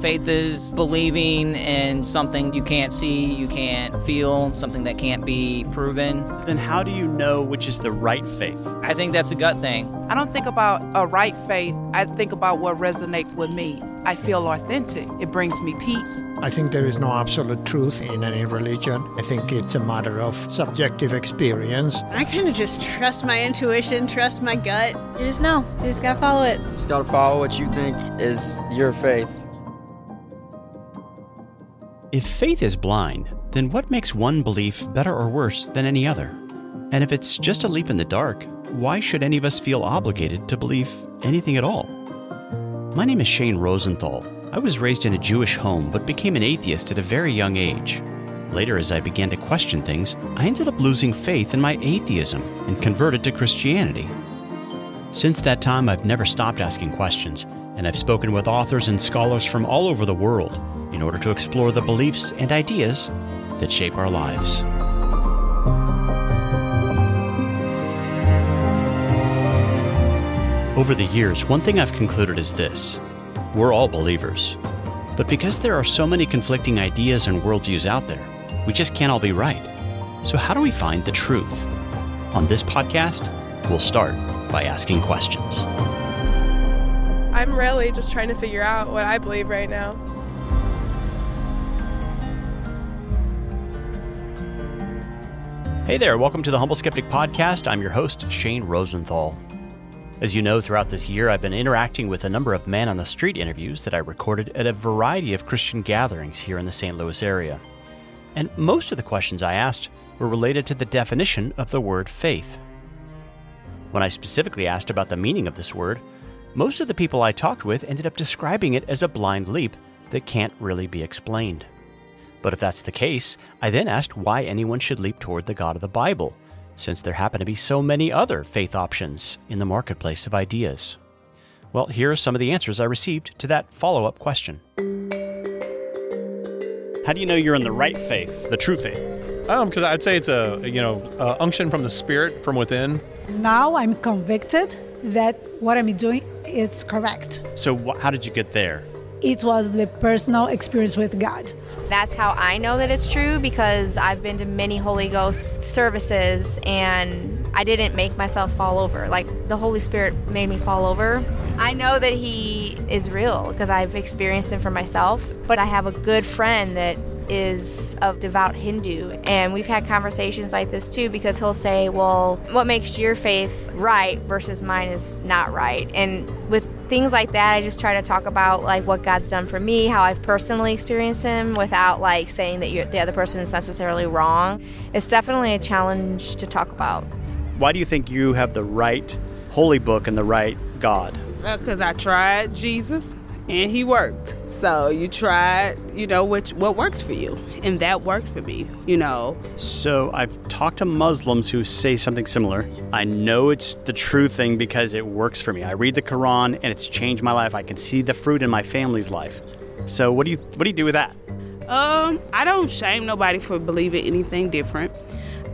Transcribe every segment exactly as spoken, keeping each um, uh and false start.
Faith is believing in something you can't see, you can't feel, something that can't be proven. So then how do you know which is the right faith? I think that's a gut thing. I don't think about a right faith. I think about what resonates with me. I feel authentic. It brings me peace. I think there is no absolute truth in any religion. I think it's a matter of subjective experience. I kind of just trust my intuition, trust my gut. You just know. You just gotta follow it. You just gotta follow what you think is your faith. If faith is blind, then what makes one belief better or worse than any other? And if it's just a leap in the dark, why should any of us feel obligated to believe anything at all? My name is Shane Rosenthal. I was raised in a Jewish home, but became an atheist at a very young age. Later, as I began to question things, I ended up losing faith in my atheism and converted to Christianity. Since that time, I've never stopped asking questions, and I've spoken with authors and scholars from all over the world in order to explore the beliefs and ideas that shape our lives. Over the years, one thing I've concluded is this: we're all believers. But because there are so many conflicting ideas and worldviews out there, we just can't all be right. So how do we find the truth? On this podcast, we'll start by asking questions. I'm really just trying to figure out what I believe right now. Hey there, welcome to the Humble Skeptic Podcast. I'm your host, Shane Rosenthal. As you know, throughout this year, I've been interacting with a number of man-on-the-street interviews that I recorded at a variety of Christian gatherings here in the Saint Louis area. And most of the questions I asked were related to the definition of the word faith. When I specifically asked about the meaning of this word, most of the people I talked with ended up describing it as a blind leap that can't really be explained. But if that's the case, I then asked why anyone should leap toward the God of the Bible, since there happen to be so many other faith options in the marketplace of ideas. Well, here are some of the answers I received to that follow-up question. How do you know you're in the right faith, the true faith? Um, because I'd say it's a, you know, a unction from the Spirit, from within. Now I'm convicted that what I'm doing is correct. So wh- how did you get there? It was the personal experience with God. That's how I know that it's true, because I've been to many Holy Ghost services and I didn't make myself fall over. Like, the Holy Spirit made me fall over. I know that He is real because I've experienced Him for myself, but I have a good friend that is a devout Hindu, and we've had conversations like this too, because he'll say, well, what makes your faith right versus mine is not right? And with things like that, I just try to talk about like what God's done for me, how I've personally experienced Him, without like saying that you're, the other person is necessarily wrong. It's definitely a challenge to talk about. Why do you think you have the right holy book and the right God? Because uh, I tried Jesus and He worked. So you tried, you know, which what works for you, and that worked for me, you know. So I've talked to Muslims who say something similar. I know it's the true thing because it works for me. I read the Quran and it's changed my life. I can see the fruit in my family's life. So what do you what do you do with that? Um, I don't shame nobody for believing anything different.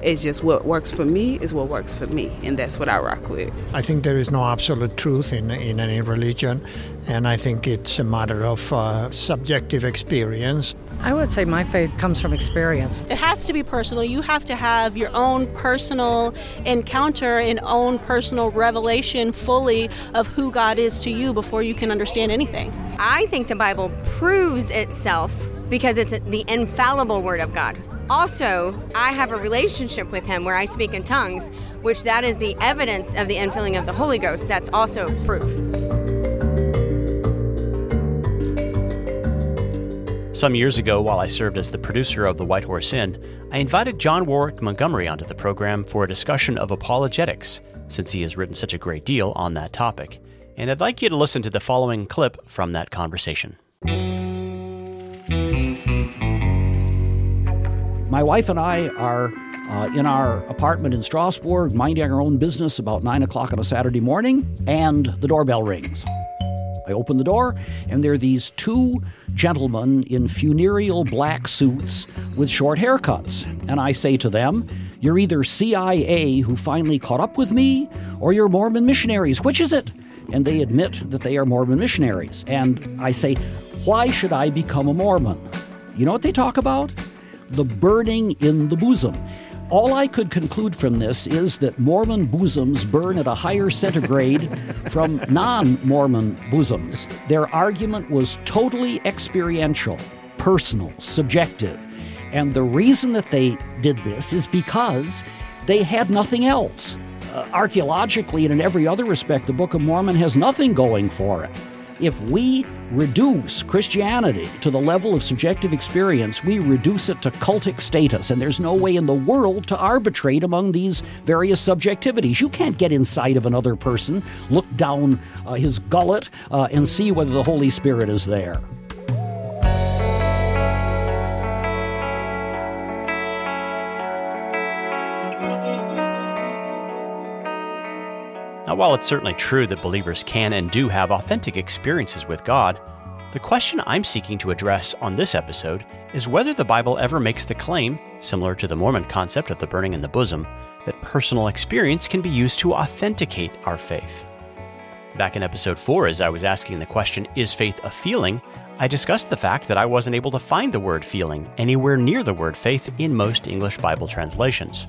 It's just what works for me is what works for me, and that's what I rock with. I think there is no absolute truth in in any religion, and I think it's a matter of uh, subjective experience. I would say my faith comes from experience. It has to be personal. You have to have your own personal encounter and own personal revelation fully of who God is to you before you can understand anything. I think the Bible proves itself because it's the infallible Word of God. Also, I have a relationship with Him where I speak in tongues, which that is the evidence of the infilling of the Holy Ghost. That's also proof. Some years ago, while I served as the producer of the White Horse Inn, I invited John Warwick Montgomery onto the program for a discussion of apologetics, since he has written such a great deal on that topic. And I'd like you to listen to the following clip from that conversation. My wife and I are uh, in our apartment in Strasbourg, minding our own business about nine o'clock on a Saturday morning, and the doorbell rings. I open the door, and there are these two gentlemen in funereal black suits with short haircuts. And I say to them, you're either C I A, who finally caught up with me, or you're Mormon missionaries. Which is it? And they admit that they are Mormon missionaries. And I say, Why should I become a Mormon? You know what they talk about? The burning in the bosom. All I could conclude from this is that Mormon bosoms burn at a higher centigrade from non-Mormon bosoms. Their argument was totally experiential, personal, subjective. And the reason that they did this is because they had nothing else. Uh, archaeologically and in every other respect, the Book of Mormon has nothing going for it. If we reduce Christianity to the level of subjective experience, we reduce it to cultic status, and there's no way in the world to arbitrate among these various subjectivities. You can't get inside of another person, look down uh, his gullet, uh, and see whether the Holy Spirit is there. Now, while it's certainly true that believers can and do have authentic experiences with God, the question I'm seeking to address on this episode is whether the Bible ever makes the claim, similar to the Mormon concept of the burning in the bosom, that personal experience can be used to authenticate our faith. Back in episode four, as I was asking the question, is faith a feeling? I discussed the fact that I wasn't able to find the word feeling anywhere near the word faith in most English Bible translations.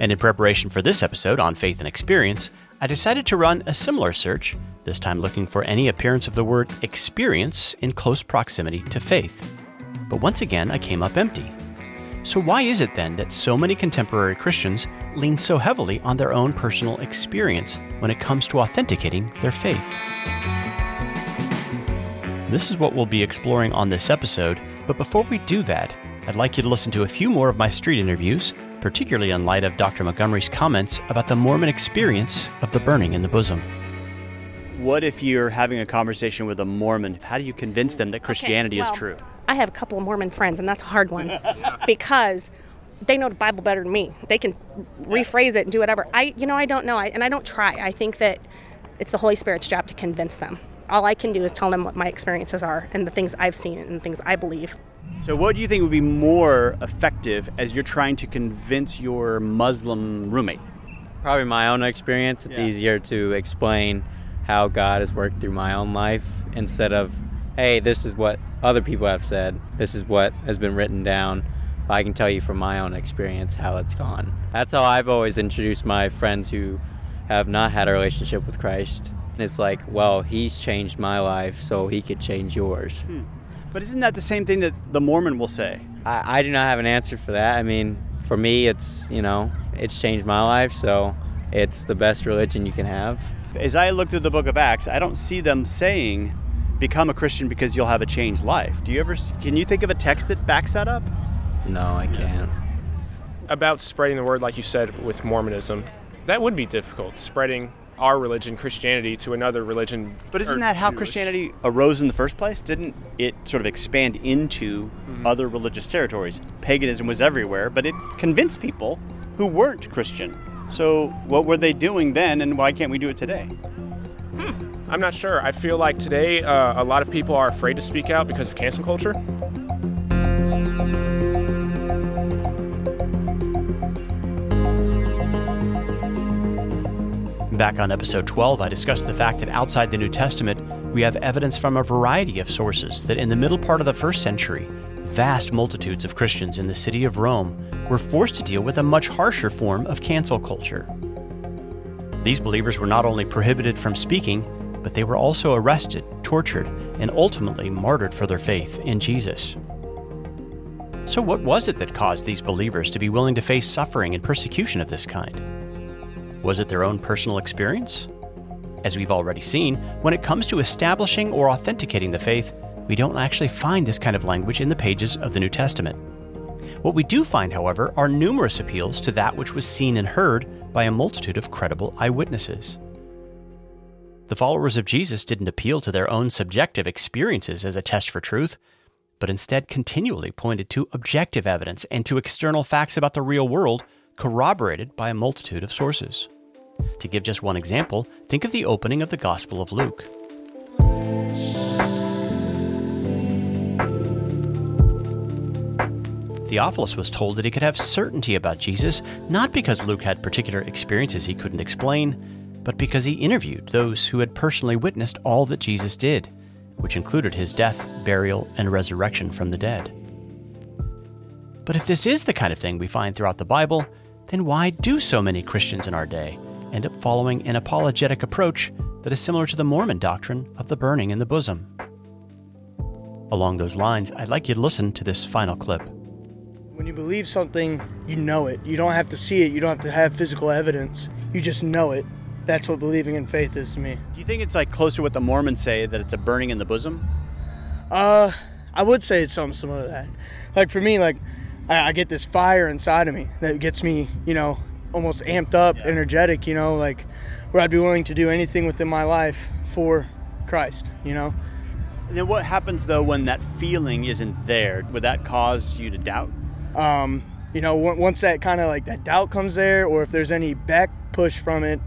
And in preparation for this episode on faith and experience, I decided to run a similar search, this time looking for any appearance of the word experience in close proximity to faith. But once again, I came up empty. So why is it then that so many contemporary Christians lean so heavily on their own personal experience when it comes to authenticating their faith? This is what we'll be exploring on this episode, but before we do that, I'd like you to listen to a few more of my street interviews, particularly in light of Doctor Montgomery's comments about the Mormon experience of the burning in the bosom. What if you're having a conversation with a Mormon? How do you convince them that Christianity okay, well, is true? I have a couple of Mormon friends, and that's a hard one because they know the Bible better than me. They can rephrase it and do whatever. I, you know, I don't know, I, and I don't try. I think that it's the Holy Spirit's job to convince them. All I can do is tell them what my experiences are and the things I've seen and the things I believe. So what do you think would be more effective as you're trying to convince your Muslim roommate? Probably my own experience. It's yeah. easier to explain how God has worked through my own life instead of, hey, this is what other people have said. This is what has been written down. I can tell you from my own experience how it's gone. That's how I've always introduced my friends who have not had a relationship with Christ. And it's like, well, he's changed my life, so he could change yours. Hmm. But isn't that the same thing that the Mormon will say? I, I do not have an answer for that. I mean, for me, it's, you know, it's changed my life, so it's the best religion you can have. As I look through the Book of Acts, I don't see them saying, become a Christian because you'll have a changed life. Do you ever, can you think of a text that backs that up? No, I can't. About spreading the word, like you said, with Mormonism, that would be difficult, spreading our religion, Christianity, to another religion. But isn't that how Jewish. Christianity arose in the first place? Didn't it sort of expand into mm-hmm. other religious territories? Paganism was everywhere, but it convinced people who weren't Christian. So what were they doing then, and why can't we do it today? Hmm. I'm not sure. I feel like today uh, a lot of people are afraid to speak out because of cancel culture. Back on episode twelve, I discussed the fact that outside the New Testament, we have evidence from a variety of sources that in the middle part of the first century, vast multitudes of Christians in the city of Rome were forced to deal with a much harsher form of cancel culture. These believers were not only prohibited from speaking, but they were also arrested, tortured, and ultimately martyred for their faith in Jesus. So what was it that caused these believers to be willing to face suffering and persecution of this kind? Was it their own personal experience? As we've already seen, when it comes to establishing or authenticating the faith, we don't actually find this kind of language in the pages of the New Testament. What we do find, however, are numerous appeals to that which was seen and heard by a multitude of credible eyewitnesses. The followers of Jesus didn't appeal to their own subjective experiences as a test for truth, but instead continually pointed to objective evidence and to external facts about the real world, corroborated by a multitude of sources. To give just one example, think of the opening of the Gospel of Luke. Theophilus was told that he could have certainty about Jesus, not because Luke had particular experiences he couldn't explain, but because he interviewed those who had personally witnessed all that Jesus did, which included his death, burial, and resurrection from the dead. But if this is the kind of thing we find throughout the Bible, then why do so many Christians in our day end up following an apologetic approach that is similar to the Mormon doctrine of the burning in the bosom? Along those lines, I'd like you to listen to this final clip. When you believe something, you know it. You don't have to see it. You don't have to have physical evidence. You just know it. That's what believing in faith is to me. Do you think it's like closer what the Mormons say, that it's a burning in the bosom? Uh, I would say it's something similar to that. Like for me, like I, I get this fire inside of me that gets me, you know, almost amped up, yeah. energetic, you know, like where I'd be willing to do anything within my life for Christ, you know? And then what happens though when that feeling isn't there? Would that cause you to doubt? Um, you know, w- once that kind of like that doubt comes there, or if there's any back push from it,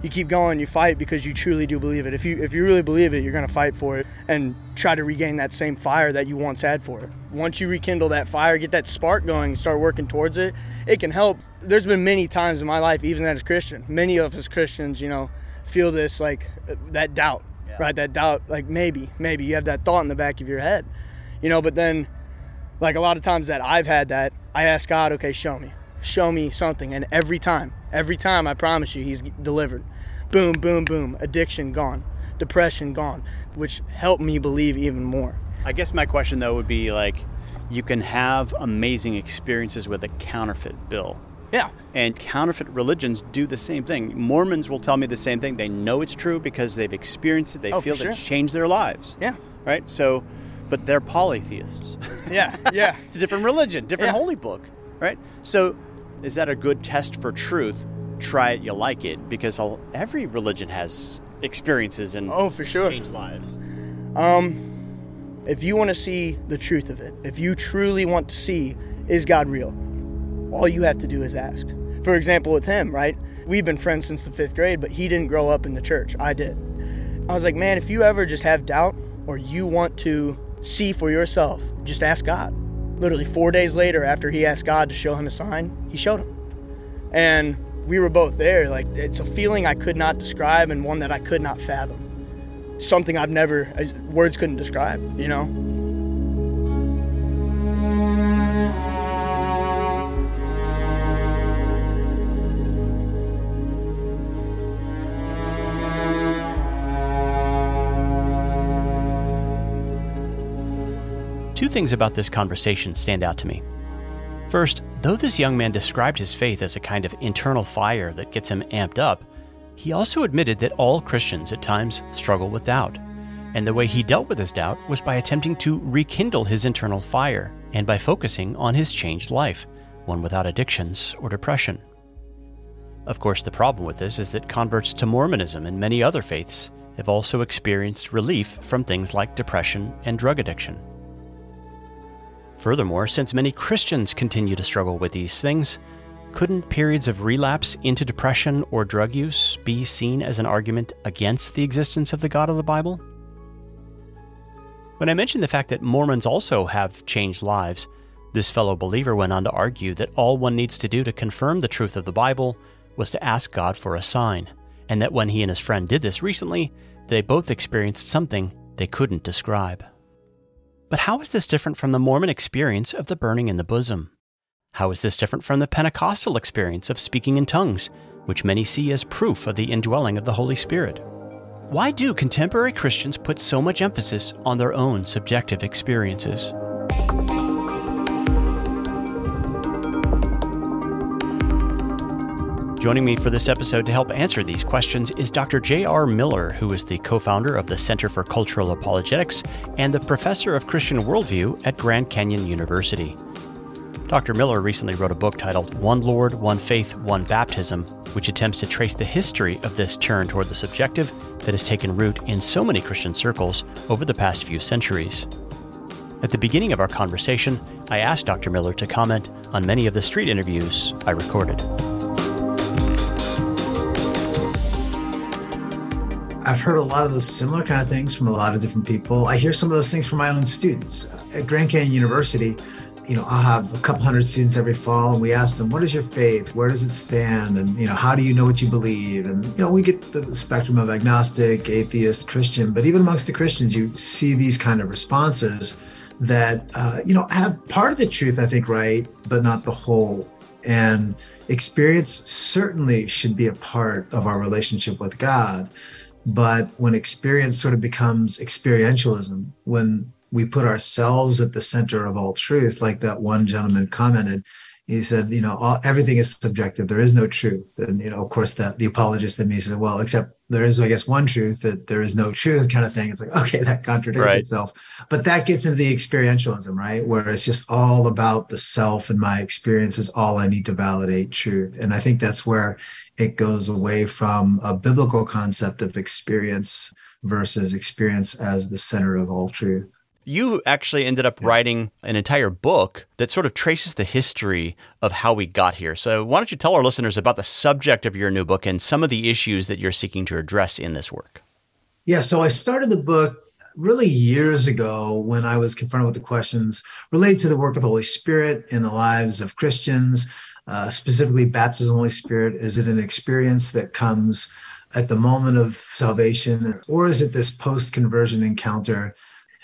you keep going, you fight because you truly do believe it. If you if you really believe it, you're going to fight for it and try to regain that same fire that you once had for it. Once you rekindle that fire, get that spark going, start working towards it, it can help. There's been many times in my life, even as a Christian, many of us Christians, you know, feel this like that doubt, yeah. right? That doubt, like maybe, maybe you have that thought in the back of your head, you know, but then like a lot of times that I've had that, I ask God, okay, show me. Show me something. And every time, every time, I promise you, he's delivered. Boom, boom, boom. Addiction gone. Depression gone. Which helped me believe even more. I guess my question, though, would be like, you can have amazing experiences with a counterfeit bill. Yeah. And counterfeit religions do the same thing. Mormons will tell me the same thing. They know it's true because they've experienced it. They oh, feel that sure. it's changed their lives. Yeah. Right? So, but they're polytheists. Yeah, yeah. It's a different religion, different yeah. holy book, right? So, is that a good test for truth? Try it, you'll like it, because all, every religion has experiences and oh, for sure. changed lives. Um, if you want to see the truth of it, if you truly want to see, is God real? All you have to do is ask. For example, with him, right? We've been friends since the fifth grade, but he didn't grow up in the church. I did. I was like, man, if you ever just have doubt or you want to see for yourself, just ask God. Literally four days later, after he asked God to show him a sign, he showed him. And we were both there. Like, it's a feeling I could not describe and one that I could not fathom. Something I've never, words couldn't describe, you know? Two things about this conversation stand out to me. First, though this young man described his faith as a kind of internal fire that gets him amped up, he also admitted that all Christians at times struggle with doubt, and the way he dealt with his doubt was by attempting to rekindle his internal fire and by focusing on his changed life, one without addictions or depression. Of course, the problem with this is that converts to Mormonism and many other faiths have also experienced relief from things like depression and drug addiction. Furthermore, since many Christians continue to struggle with these things, couldn't periods of relapse into depression or drug use be seen as an argument against the existence of the God of the Bible? When I mentioned the fact that Mormons also have changed lives, this fellow believer went on to argue that all one needs to do to confirm the truth of the Bible was to ask God for a sign, and that when he and his friend did this recently, they both experienced something they couldn't describe. But how is this different from the Mormon experience of the burning in the bosom? How is this different from the Pentecostal experience of speaking in tongues, which many see as proof of the indwelling of the Holy Spirit? Why do contemporary Christians put so much emphasis on their own subjective experiences? Joining me for this episode to help answer these questions is Doctor J R. Miller, who is the co-founder of the Center for Cultural Apologetics and the professor of Christian worldview at Grand Canyon University. Doctor Miller recently wrote a book titled One Lord, One Faith, One Baptism, which attempts to trace the history of this turn toward the subjective that has taken root in so many Christian circles over the past few centuries. At the beginning of our conversation, I asked Doctor Miller to comment on many of the street interviews I recorded. I've heard a lot of those similar kind of things from a lot of different people. I hear some of those things from my own students. At Grand Canyon University, you know, I'll have a couple hundred students every fall, and we ask them, what is your faith? Where does it stand? And, you know, how do you know what you believe? And, you know, we get the spectrum of agnostic, atheist, Christian, but even amongst the Christians, you see these kind of responses that, uh, you know, have part of the truth, I think, right, but not the whole. And experience certainly should be a part of our relationship with God. But when experience sort of becomes experientialism, when we put ourselves at the center of all truth, like that one gentleman commented, he said, you know, all, everything is subjective. There is no truth. And, you know, of course, that the apologist in me said, well, except there is, I guess, one truth, that there is no truth kind of thing. It's like, okay, that contradicts right. itself. But that gets into the experientialism, right? Where it's just all about the self, and my experience is all I need to validate truth. And I think that's where it goes away from a biblical concept of experience versus experience as the center of all truth. You actually ended up writing an entire book that sort of traces the history of how we got here. So why don't you tell our listeners about the subject of your new book and some of the issues that you're seeking to address in this work? Yeah, so I started the book really years ago when I was confronted with the questions related to the work of the Holy Spirit in the lives of Christians, uh, specifically baptism of the Holy Spirit. Is it an experience that comes at the moment of salvation, or is it this post-conversion encounter?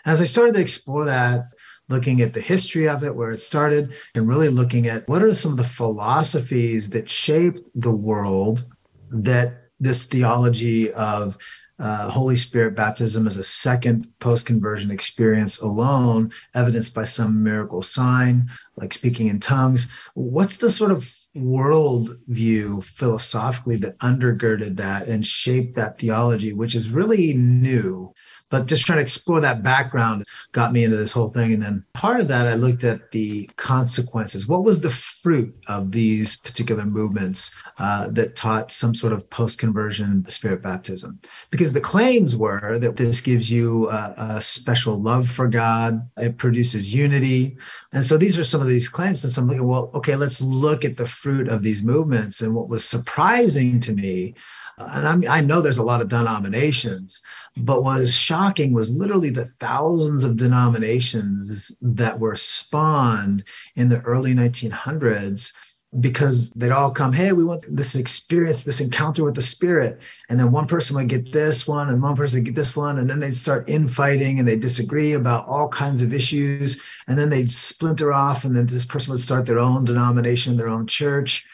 As I started to explore that, looking at the history of it, where it started, and really looking at what are some of the philosophies that shaped the world that this theology of uh, Holy Spirit baptism as a second post-conversion experience alone, evidenced by some miracle sign, like speaking in tongues, what's the sort of worldview philosophically that undergirded that and shaped that theology, which is really new? But just trying to explore that background got me into this whole thing. And then part of that, I looked at the consequences. What was the fruit of these particular movements uh, that taught some sort of post-conversion spirit baptism? Because the claims were that this gives you a, a special love for God. It produces unity. And so these are some of these claims. And so I'm thinking, well, okay, let's look at the fruit of these movements. And what was surprising to me, and I'm, I know there's a lot of denominations, but what was shocking was literally the thousands of denominations that were spawned in the early nineteen hundreds, because they'd all come, hey, we want this experience, this encounter with the Spirit. And then one person would get this one, and one person would get this one. And then they'd start infighting, and they'd disagree about all kinds of issues. And then they'd splinter off, and then this person would start their own denomination, their own church.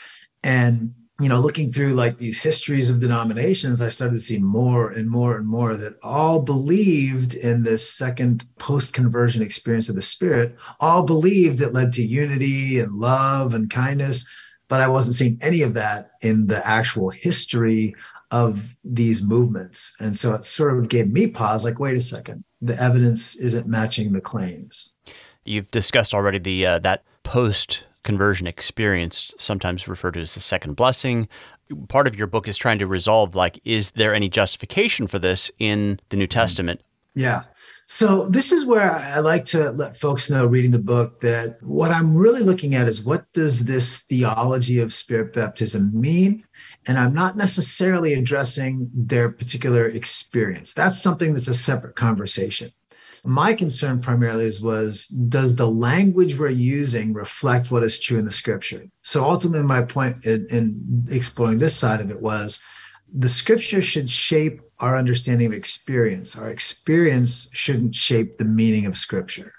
And you know, looking through like these histories of denominations, I started to see more and more and more that all believed in this second post-conversion experience of the Spirit, all believed it led to unity and love and kindness. But I wasn't seeing any of that in the actual history of these movements. And so it sort of gave me pause, like, wait a second, the evidence isn't matching the claims. You've discussed already the uh, that post conversion experience, sometimes referred to as the second blessing. Part of your book is trying to resolve, like, is there any justification for this in the New Testament? Yeah. So this is where I like to let folks know, reading the book, that what I'm really looking at is, what does this theology of spirit baptism mean? And I'm not necessarily addressing their particular experience. That's something that's a separate conversation. My concern primarily is, was, does the language we're using reflect what is true in the scripture? So ultimately, my point in, in exploring this side of it was, the scripture should shape our understanding of experience. Our experience shouldn't shape the meaning of scripture.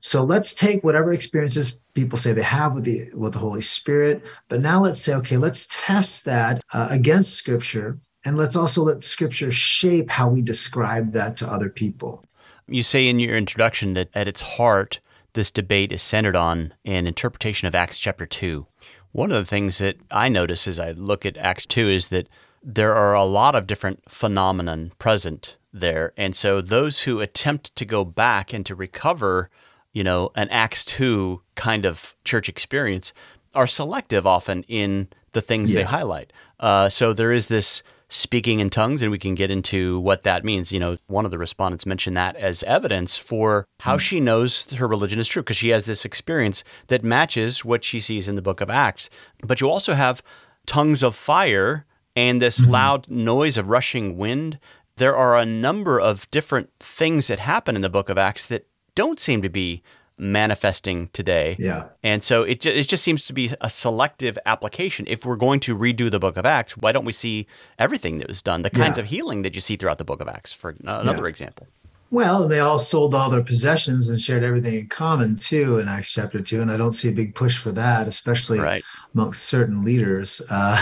So let's take whatever experiences people say they have with the with the Holy Spirit, but now let's say, okay, let's test that uh, against scripture, and let's also let scripture shape how we describe that to other people. You say in your introduction that at its heart, this debate is centered on an interpretation of Acts chapter two. One of the things that I notice as I look at Acts two is that there are a lot of different phenomenon present there. And so those who attempt to go back and to recover, you know, an Acts two kind of church experience are selective often in the things yeah. they highlight. Uh, so there is this speaking in tongues, and we can get into what that means. You know, one of the respondents mentioned that as evidence for how she knows her religion is true, because she has this experience that matches what she sees in the book of Acts. But you also have tongues of fire and this mm-hmm. loud noise of rushing wind. There are a number of different things that happen in the book of Acts that don't seem to be manifesting today. Yeah. And so it, it just seems to be a selective application. If we're going to redo the Book of Acts, why don't we see everything that was done, the kinds yeah. of healing that you see throughout the Book of Acts, for another yeah. example? Well, they all sold all their possessions and shared everything in common, too, in Acts chapter two. And I don't see a big push for that, especially right. amongst certain leaders uh,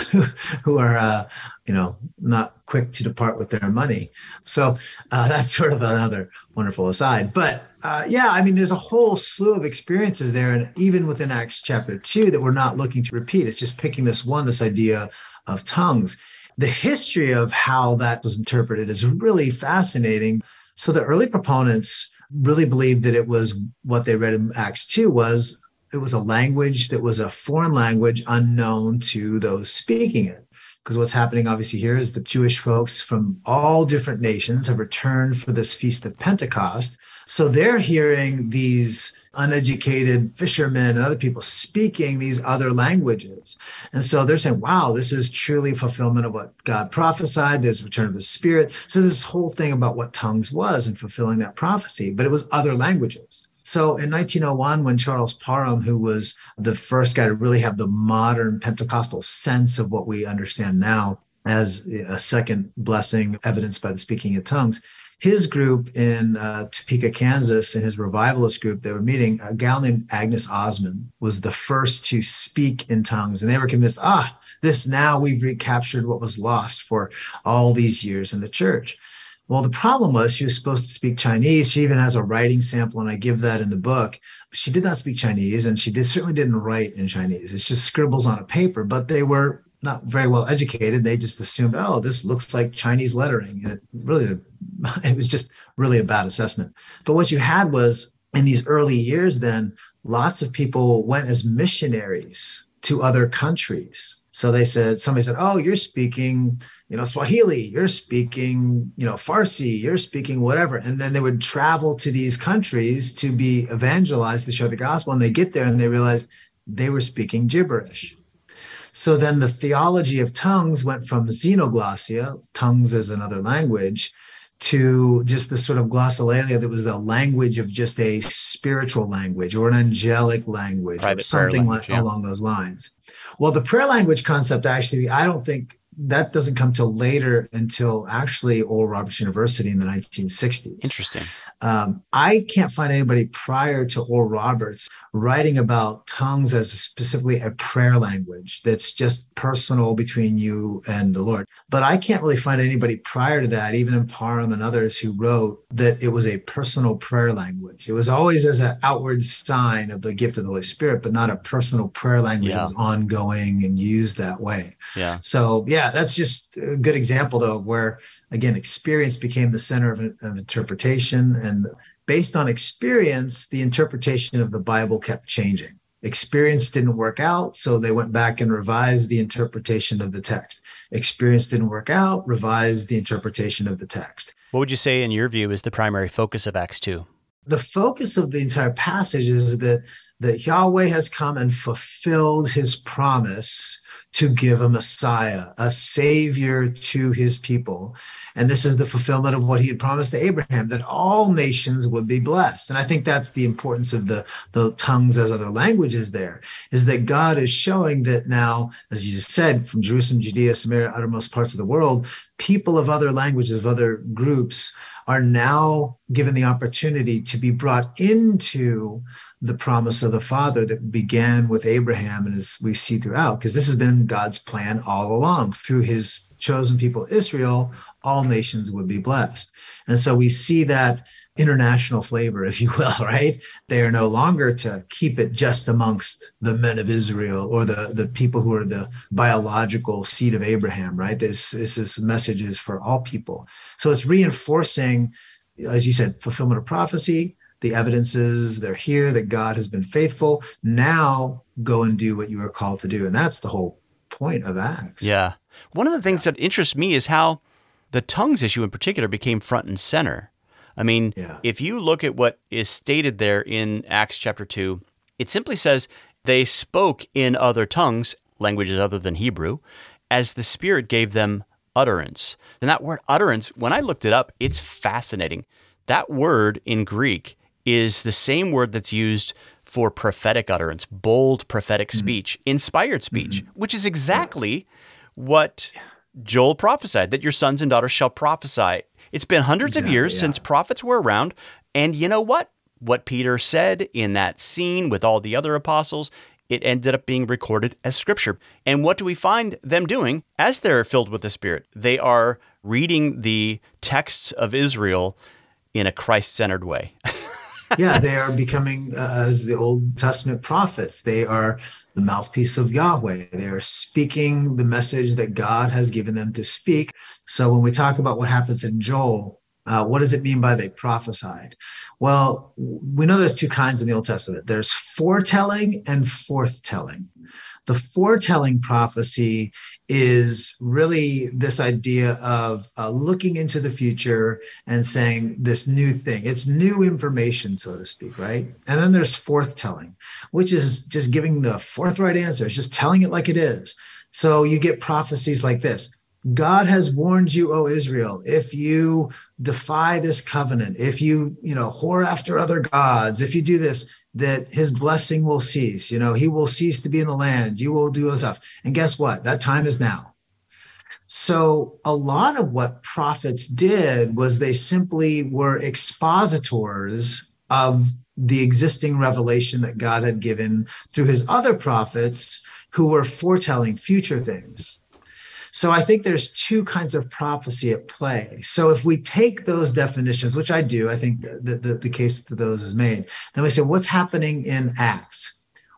who are, uh, you know, not quick to depart with their money. So uh, that's sort of another wonderful aside. But, uh, yeah, I mean, there's a whole slew of experiences there. And even within Acts chapter two that we're not looking to repeat. It's just picking this one, this idea of tongues. The history of how that was interpreted is really fascinating. So the early proponents really believed that it was what they read in Acts two was it was a language that was a foreign language unknown to those speaking it. Because what's happening obviously here is the Jewish folks from all different nations have returned for this Feast of Pentecost. So they're hearing these uneducated fishermen and other people speaking these other languages. And so they're saying, wow, this is truly fulfillment of what God prophesied. There's return of the Spirit. So this whole thing about what tongues was and fulfilling that prophecy, but it was other languages. So in nineteen oh one, when Charles Parham, who was the first guy to really have the modern Pentecostal sense of what we understand now as a second blessing evidenced by the speaking of tongues, his group in uh, Topeka, Kansas, and his revivalist group, they were meeting, a gal named Agnes Osman was the first to speak in tongues. And they were convinced, ah, this now we've recaptured what was lost for all these years in the church. Well, the problem was she was supposed to speak Chinese. She even has a writing sample, and I give that in the book. She did not speak Chinese, and she did, certainly didn't write in Chinese. It's just scribbles on a paper, but they were not very well educated. They just assumed, oh, this looks like Chinese lettering. And it really, it was just really a bad assessment. But what you had was, in these early years then, lots of people went as missionaries to other countries. So they said, somebody said, oh, you're speaking, you know, Swahili, you're speaking, you know, Farsi, you're speaking whatever. And then they would travel to these countries to be evangelized, to share the gospel. And they get there and they realized they were speaking gibberish. So then the theology of tongues went from xenoglossia, tongues as another language, to just this sort of glossolalia that was the language of just a spiritual language or an angelic language, private or something language, like yeah. along those lines. Well, the prayer language concept, actually, I don't think that doesn't come till later until actually Oral Roberts University in the nineteen sixties. Interesting. Um, I can't find anybody prior to Oral Roberts writing about tongues as specifically a prayer language that's just personal between you and the Lord. But I can't really find anybody prior to that, even in Parham and others who wrote that it was a personal prayer language. It was always as an outward sign of the gift of the Holy Spirit, but not a personal prayer language. Yeah. It was ongoing and used that way. Yeah. So, yeah. Yeah, that's just a good example, though, where, again, experience became the center of, of interpretation. And based on experience, the interpretation of the Bible kept changing. Experience didn't work out, so they went back and revised the interpretation of the text. Experience didn't work out, revised the interpretation of the text. What would you say, in your view, is the primary focus of Acts two? The focus of the entire passage is that, that Yahweh has come and fulfilled his promise to give a Messiah, a Savior to his people. And this is the fulfillment of what he had promised to Abraham, that all nations would be blessed. And I think that's the importance of the, the tongues as other languages there, is that God is showing that now, as Jesus said, from Jerusalem, Judea, Samaria, uttermost parts of the world, people of other languages, of other groups, are now given the opportunity to be brought into the promise of the Father that began with Abraham and as we see throughout, because this has been God's plan all along. Through his chosen people, Israel, all nations would be blessed. And so we see that international flavor, if you will, right? They are no longer to keep it just amongst the men of Israel or the, the people who are the biological seed of Abraham, right? This, this, this message is for all people. So it's reinforcing, as you said, fulfillment of prophecy. The evidences, they're here that God has been faithful. Now go and do what you were called to do. And that's the whole point of Acts. Yeah. One of the things that interests me is how the tongues issue in particular became front and center. I mean, yeah. if you look at what is stated there in Acts chapter two, it simply says they spoke in other tongues, languages other than Hebrew, as the Spirit gave them utterance. And that word utterance, when I looked it up, it's fascinating. That word in Greek is the same word that's used for prophetic utterance, bold prophetic speech, mm-hmm. inspired speech, mm-hmm. which is exactly what Joel prophesied, that your sons and daughters shall prophesy. It's been hundreds exactly, of years yeah. since prophets were around. And you know what? What Peter said in that scene with all the other apostles, it ended up being recorded as scripture. And what do we find them doing as they're filled with the Spirit? They are reading the texts of Israel in a Christ-centered way. Yeah, they are becoming uh, as the Old Testament prophets. They are the mouthpiece of Yahweh. They are speaking the message that God has given them to speak. So when we talk about what happens in Joel, uh, what does it mean by they prophesied? Well, we know there's two kinds in the Old Testament. There's foretelling and forthtelling. The foretelling prophecy is really this idea of uh, looking into the future and saying this new thing. It's new information, so to speak, right? And then there's forthtelling, which is just giving the forthright answers, just telling it like it is. So you get prophecies like this. God has warned you, O Israel, if you defy this covenant, if you, you know, whore after other gods, if you do this, that his blessing will cease. You know, he will cease to be in the land. You will do this stuff. And guess what? That time is now. So a lot of what prophets did was they simply were expositors of the existing revelation that God had given through his other prophets who were foretelling future things. So I think there's two kinds of prophecy at play. So if we take those definitions, which I do, I think the, the, the case to those is made, then we say, what's happening in Acts?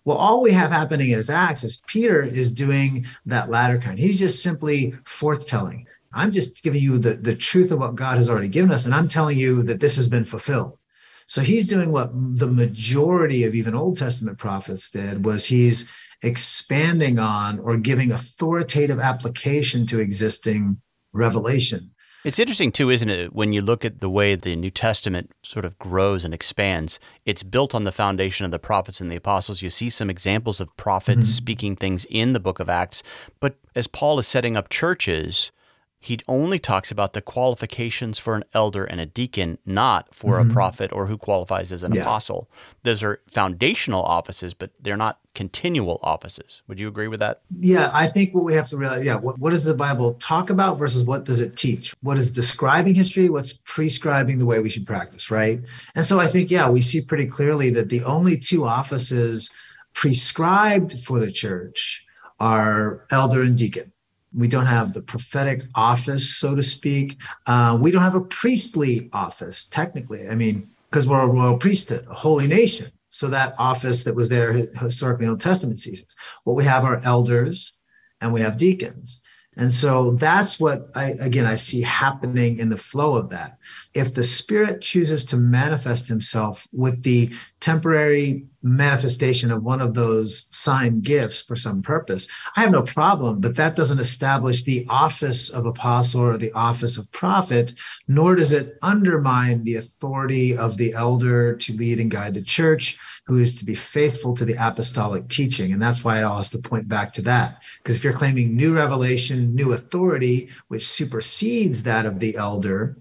Well, all we have happening in Acts is Peter is doing that latter kind. He's just simply forthtelling. I'm just giving you the, the truth of what God has already given us, and I'm telling you that this has been fulfilled. So he's doing what the majority of even Old Testament prophets did, was he's expanding on or giving authoritative application to existing revelation. It's interesting too, isn't it? When you look at the way the New Testament sort of grows and expands, it's built on the foundation of the prophets and the apostles. You see some examples of prophets mm-hmm. speaking things in the book of Acts, but as Paul is setting up churches, he only talks about the qualifications for an elder and a deacon, not for mm-hmm. a prophet or who qualifies as an yeah. apostle. Those are foundational offices, but they're not continual offices. Would you agree with that? Yeah, I think what we have to realize, yeah, what, what does the Bible talk about versus what does it teach? What is describing history? What's prescribing the way we should practice, right? And so I think, yeah, we see pretty clearly that the only two offices prescribed for the church are elder and deacon. We don't have the prophetic office, so to speak. Uh, we don't have a priestly office, technically. I mean, because we're a royal priesthood, a holy nation. So that office that was there historically in the Old Testament ceases. What we have are elders and we have deacons. And so that's what, I again, I see happening in the flow of that. If the Spirit chooses to manifest himself with the temporary manifestation of one of those sign gifts for some purpose, I have no problem, but that doesn't establish the office of apostle or the office of prophet, nor does it undermine the authority of the elder to lead and guide the church, who is to be faithful to the apostolic teaching. And that's why it all has to point back to that. Because if you're claiming new revelation, new authority, which supersedes that of the elder,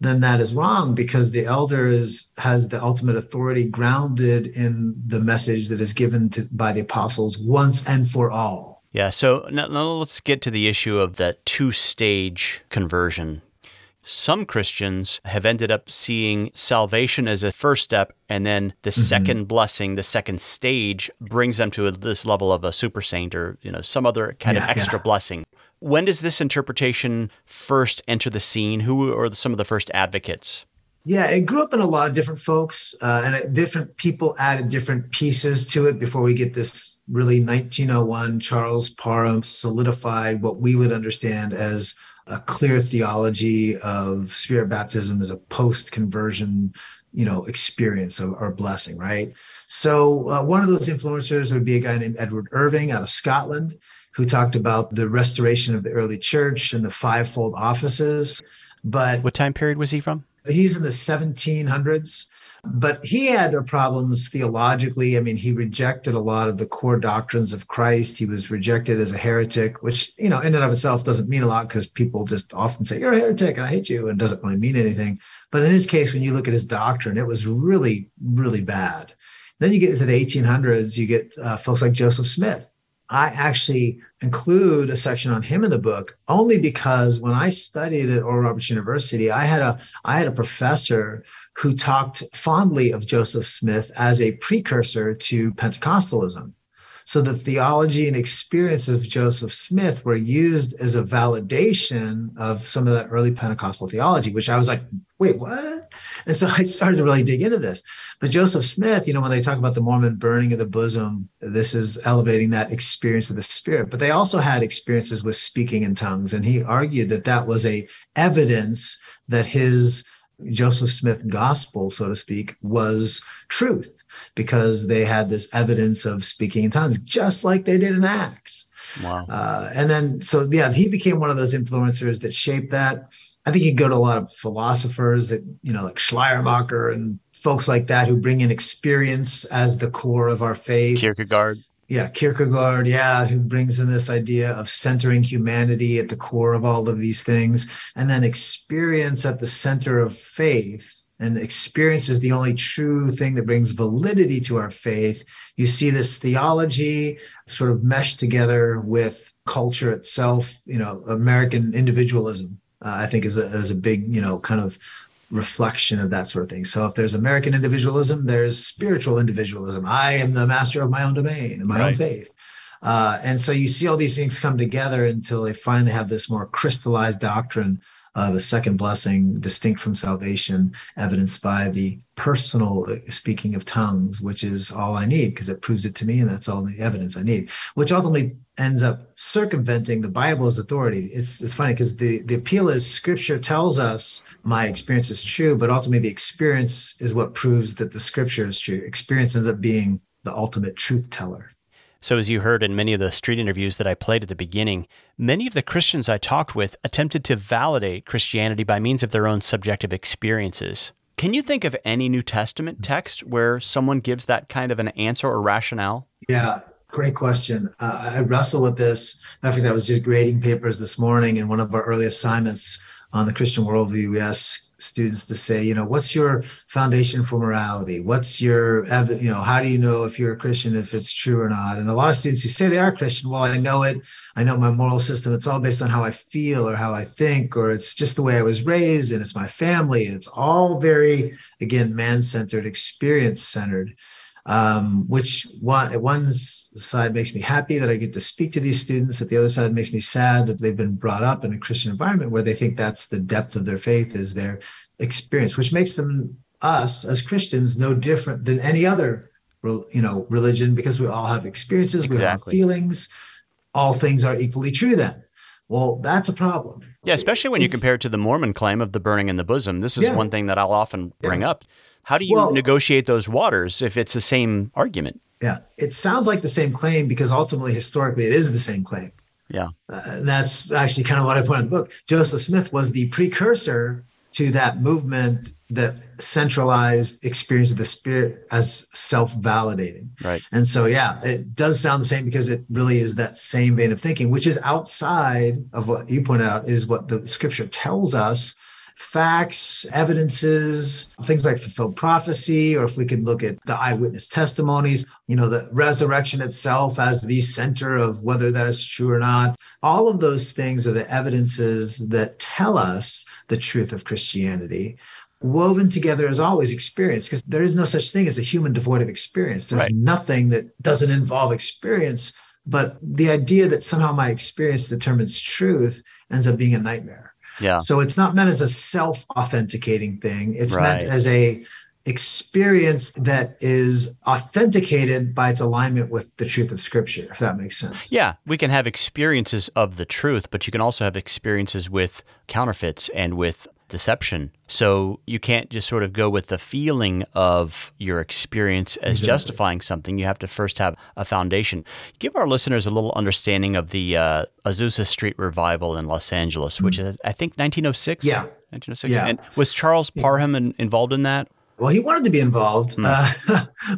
then that is wrong, because the elder is, has the ultimate authority grounded in the message that is given to, by the apostles once and for all. Yeah, so now, now let's get to the issue of that two-stage conversion. Some Christians have ended up seeing salvation as a first step, and then the mm-hmm. second blessing, the second stage, brings them to a, this level of a super saint or you know some other kind yeah, of extra yeah. blessing. When does this interpretation first enter the scene? Who are some of the first advocates? Yeah, it grew up in a lot of different folks, uh, and different people added different pieces to it before we get this really nineteen oh one Charles Parham solidified what we would understand as a clear theology of Spirit baptism as a post-conversion, you know, experience or, or blessing, right? So uh, one of those influencers would be a guy named Edward Irving out of Scotland, who talked about the restoration of the early church and the fivefold offices. But what time period was he from? He's in the seventeen hundreds. But he had problems theologically. I mean, he rejected a lot of the core doctrines of Christ. He was rejected as a heretic, which, you know, in and of itself doesn't mean a lot because people just often say, you're a heretic and I hate you, and doesn't really mean anything. But in his case, when you look at his doctrine, it was really, really bad. Then you get into the eighteen hundreds, you get uh, folks like Joseph Smith. I actually include a section on him in the book only because when I studied at Oral Roberts University, I had a I had a professor who talked fondly of Joseph Smith as a precursor to Pentecostalism. So the theology and experience of Joseph Smith were used as a validation of some of that early Pentecostal theology, which I was like, wait, what? And so I started to really dig into this. But Joseph Smith, you know, when they talk about the Mormon burning of the bosom, this is elevating that experience of the Spirit. But they also had experiences with speaking in tongues. And he argued that that was a evidence that his Joseph Smith gospel, so to speak, was truth because they had this evidence of speaking in tongues, just like they did in Acts. Wow. Uh, and then, so yeah, he became one of those influencers that shaped that. I think you go to a lot of philosophers that, you know, like Schleiermacher and folks like that who bring in experience as the core of our faith. Kierkegaard. Yeah, Kierkegaard, yeah, who brings in this idea of centering humanity at the core of all of these things, and then experience at the center of faith. And experience is the only true thing that brings validity to our faith. You see this theology sort of meshed together with culture itself. You know, American individualism, uh, I think, is a, is a big, you know, kind of reflection of that sort of thing. So if there's American individualism, there's spiritual individualism. I am the master of my own domain and my right. own faith. Uh, and so you see all these things come together until they finally have this more crystallized doctrine of a second blessing distinct from salvation, evidenced by the personal speaking of tongues, which is all I need because it proves it to me and that's all the evidence I need, which ultimately ends up circumventing the Bible as authority. It's it's funny because the, the appeal is Scripture tells us my experience is true, but ultimately the experience is what proves that the Scripture is true. Experience ends up being the ultimate truth teller. So as you heard in many of the street interviews that I played at the beginning, many of the Christians I talked with attempted to validate Christianity by means of their own subjective experiences. Can you think of any New Testament text where someone gives that kind of an answer or rationale? Yeah, great question. Uh, I wrestle with this. I think I was just grading papers this morning, and one of our early assignments on the Christian worldview, we asked students to say, you know, what's your foundation for morality? What's your, you know, how do you know if you're a Christian, if it's true or not? And a lot of students who say they are Christian, well, I know it. I know my moral system. It's all based on how I feel or how I think, or it's just the way I was raised and it's my family. It's all very, again, man-centered, experience-centered. Um, which one, at one side makes me happy that I get to speak to these students. At the other side makes me sad that they've been brought up in a Christian environment where they think that's the depth of their faith is their experience, which makes them, us as Christians, no different than any other, you know, religion, because we all have experiences, exactly. We all have feelings. All things are equally true then. Well, that's a problem. Yeah, especially when it's, you compare it to the Mormon claim of the burning in the bosom. This is yeah. one thing that I'll often bring yeah. up. How do you well, negotiate those waters if it's the same argument? Yeah, it sounds like the same claim because ultimately, historically, it is the same claim. Yeah. Uh, and that's actually kind of what I put in the book. Joseph Smith was the precursor to that movement that centralized experience of the Spirit as self-validating. Right. And so, yeah, it does sound the same because it really is that same vein of thinking, which is outside of what you point out is what the Scripture tells us. Facts, evidences, things like fulfilled prophecy, or if we can look at the eyewitness testimonies, you know, the resurrection itself as the center of whether that is true or not. All of those things are the evidences that tell us the truth of Christianity. Woven together is always experience, because there is no such thing as a human devoid of experience. There's right. nothing that doesn't involve experience, but the idea that somehow my experience determines truth ends up being a nightmare. Yeah. So it's not meant as a self-authenticating thing. It's right. meant as a experience that is authenticated by its alignment with the truth of Scripture, if that makes sense. Yeah. We can have experiences of the truth, but you can also have experiences with counterfeits and with deception. So you can't just sort of go with the feeling of your experience as exactly. justifying something. You have to first have a foundation. Give our listeners a little understanding of the uh, Azusa Street Revival in Los Angeles, mm-hmm. which is, I think, nineteen oh six? Yeah. nineteen oh six. Yeah. And was Charles Parham in, involved in that? Well, he wanted to be involved, hmm. uh,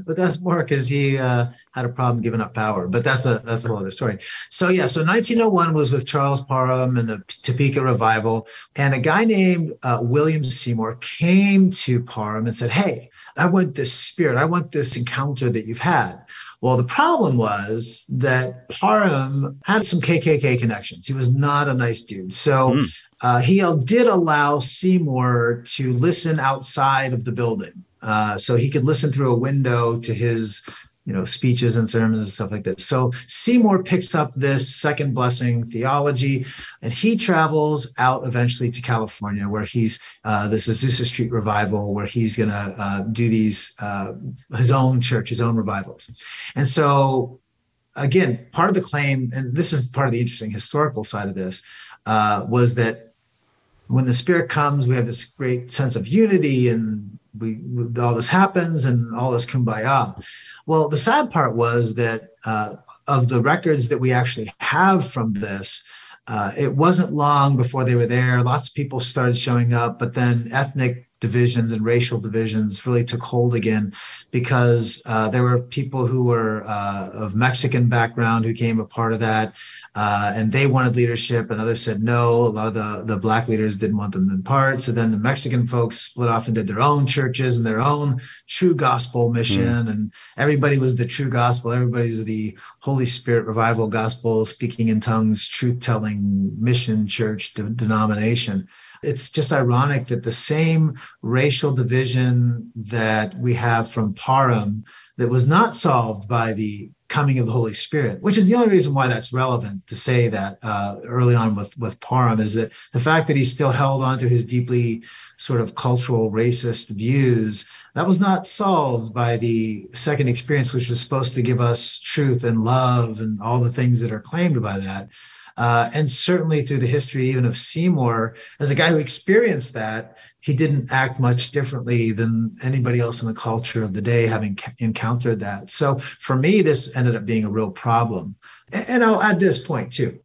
but that's more because he uh, had a problem giving up power. But that's a that's a whole other story. So, yeah, so nineteen oh one was with Charles Parham and the Topeka Revival. And a guy named uh, William Seymour came to Parham and said, hey, I want this spirit. I want this encounter that you've had. Well, the problem was that Parham had some K K K connections. He was not a nice dude. So mm. uh, he did allow Seymour to listen outside of the building. Uh, so he could listen through a window to his, you know, speeches and sermons and stuff like that. So Seymour picks up this second blessing theology, and he travels out eventually to California, where he's uh, this Azusa Street Revival, where he's going to uh, do these uh, his own church, his own revivals. And so, again, part of the claim, and this is part of the interesting historical side of this, uh, was that when the Spirit comes, we have this great sense of unity and We, all this happens and all this kumbaya. Well, the sad part was that uh, of the records that we actually have from this, uh, it wasn't long before they were there. Lots of people started showing up, but then ethnic divisions and racial divisions really took hold again, because uh, there were people who were uh, of Mexican background who came a part of that, uh, and they wanted leadership, and others said no. A lot of the, the Black leaders didn't want them in part, so then the Mexican folks split off and did their own churches and their own true gospel mission, mm. and everybody was the true gospel. Everybody was the Holy Spirit revival gospel, speaking in tongues, truth-telling mission church de- denomination. It's just ironic that the same racial division that we have from Parham that was not solved by the coming of the Holy Spirit, which is the only reason why that's relevant to say that uh, early on with, with Parham, is that the fact that he still held on to his deeply sort of cultural racist views, that was not solved by the second experience, which was supposed to give us truth and love and all the things that are claimed by that. Uh, and certainly through the history even of Seymour, as a guy who experienced that, he didn't act much differently than anybody else in the culture of the day having ca- encountered that. So for me, this ended up being a real problem. And, and I'll add this point too.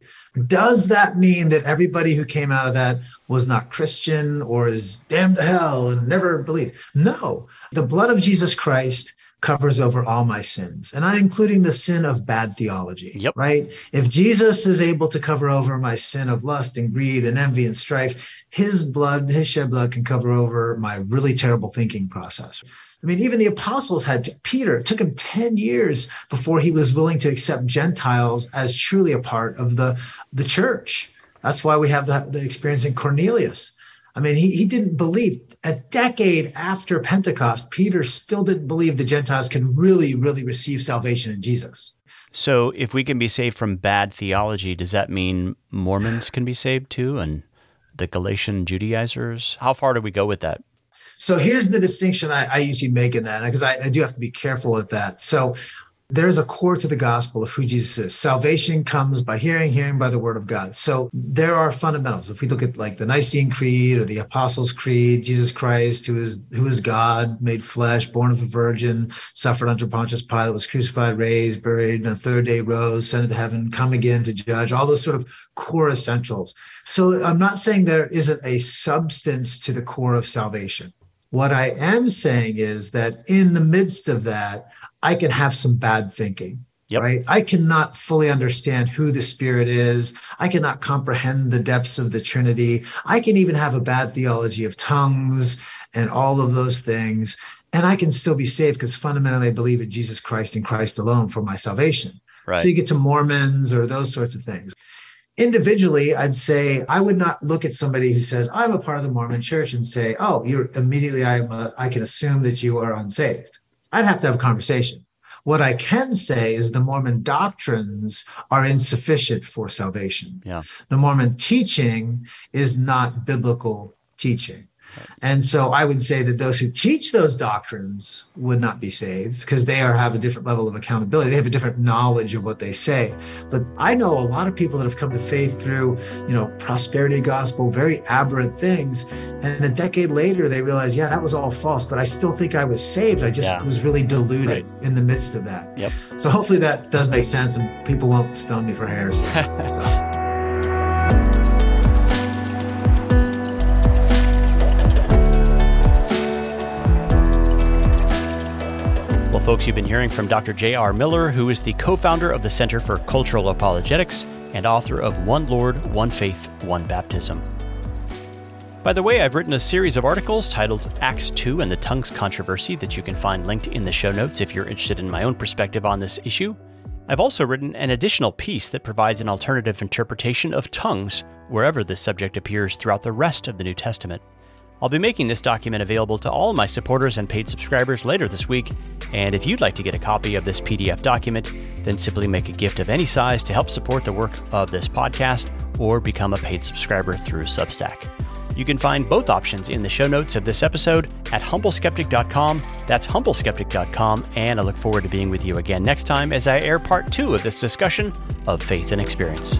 Does that mean that everybody who came out of that was not Christian or is damned to hell and never believed? No. The blood of Jesus Christ covers over all my sins, and I'm including the sin of bad theology, yep. right? If Jesus is able to cover over my sin of lust and greed and envy and strife, his blood, his shed blood can cover over my really terrible thinking process. I mean, even the apostles had to, Peter, it took him ten years before he was willing to accept Gentiles as truly a part of the, the church. That's why we have the, the experience in Cornelius. I mean, he, he didn't believe. A decade after Pentecost, Peter still didn't believe the Gentiles could really, really receive salvation in Jesus. So if we can be saved from bad theology, does that mean Mormons can be saved too? And the Galatian Judaizers? How far do we go with that? So here's the distinction I, I usually make in that, because I, I do have to be careful with that. So there's a core to the gospel of who Jesus is. Salvation comes by hearing, hearing by the word of God. So there are fundamentals. If we look at like the Nicene Creed or the Apostles' Creed, Jesus Christ, who is who is God, made flesh, born of a virgin, suffered under Pontius Pilate, was crucified, raised, buried, and the third day rose, ascended to heaven, come again to judge, all those sort of core essentials. So I'm not saying there isn't a substance to the core of salvation. What I am saying is that in the midst of that, I can have some bad thinking, yep. right? I cannot fully understand who the Spirit is. I cannot comprehend the depths of the Trinity. I can even have a bad theology of tongues and all of those things. And I can still be saved because fundamentally I believe in Jesus Christ and Christ alone for my salvation. Right. So you get to Mormons or those sorts of things. Individually, I'd say I would not look at somebody who says, I'm a part of the Mormon church and say, oh, you're immediately, I'm a, I can assume that you are unsaved. I'd have to have a conversation. What I can say is the Mormon doctrines are insufficient for salvation. Yeah. The Mormon teaching is not biblical teaching. Right. And so I would say that those who teach those doctrines would not be saved because they are, have a different level of accountability. They have a different knowledge of what they say. But I know a lot of people that have come to faith through, you know, prosperity gospel, very aberrant things. And a decade later, they realize, yeah, that was all false, but I still think I was saved. I just yeah. was really deluded right. in the midst of that. Yep. So hopefully that does make sense and people won't stone me for heresy. So. Well, folks, you've been hearing from Doctor J R. Miller, who is the co-founder of the Center for Cultural Apologetics and author of One Lord, One Faith, One Baptism. By the way, I've written a series of articles titled Acts two and the Tongues Controversy that you can find linked in the show notes if you're interested in my own perspective on this issue. I've also written an additional piece that provides an alternative interpretation of tongues wherever this subject appears throughout the rest of the New Testament. I'll be making this document available to all my supporters and paid subscribers later this week, and if you'd like to get a copy of this P D F document, then simply make a gift of any size to help support the work of this podcast or become a paid subscriber through Substack. You can find both options in the show notes of this episode at humble skeptic dot com. That's humble skeptic dot com, and I look forward to being with you again next time as I air part two of this discussion of faith and experience.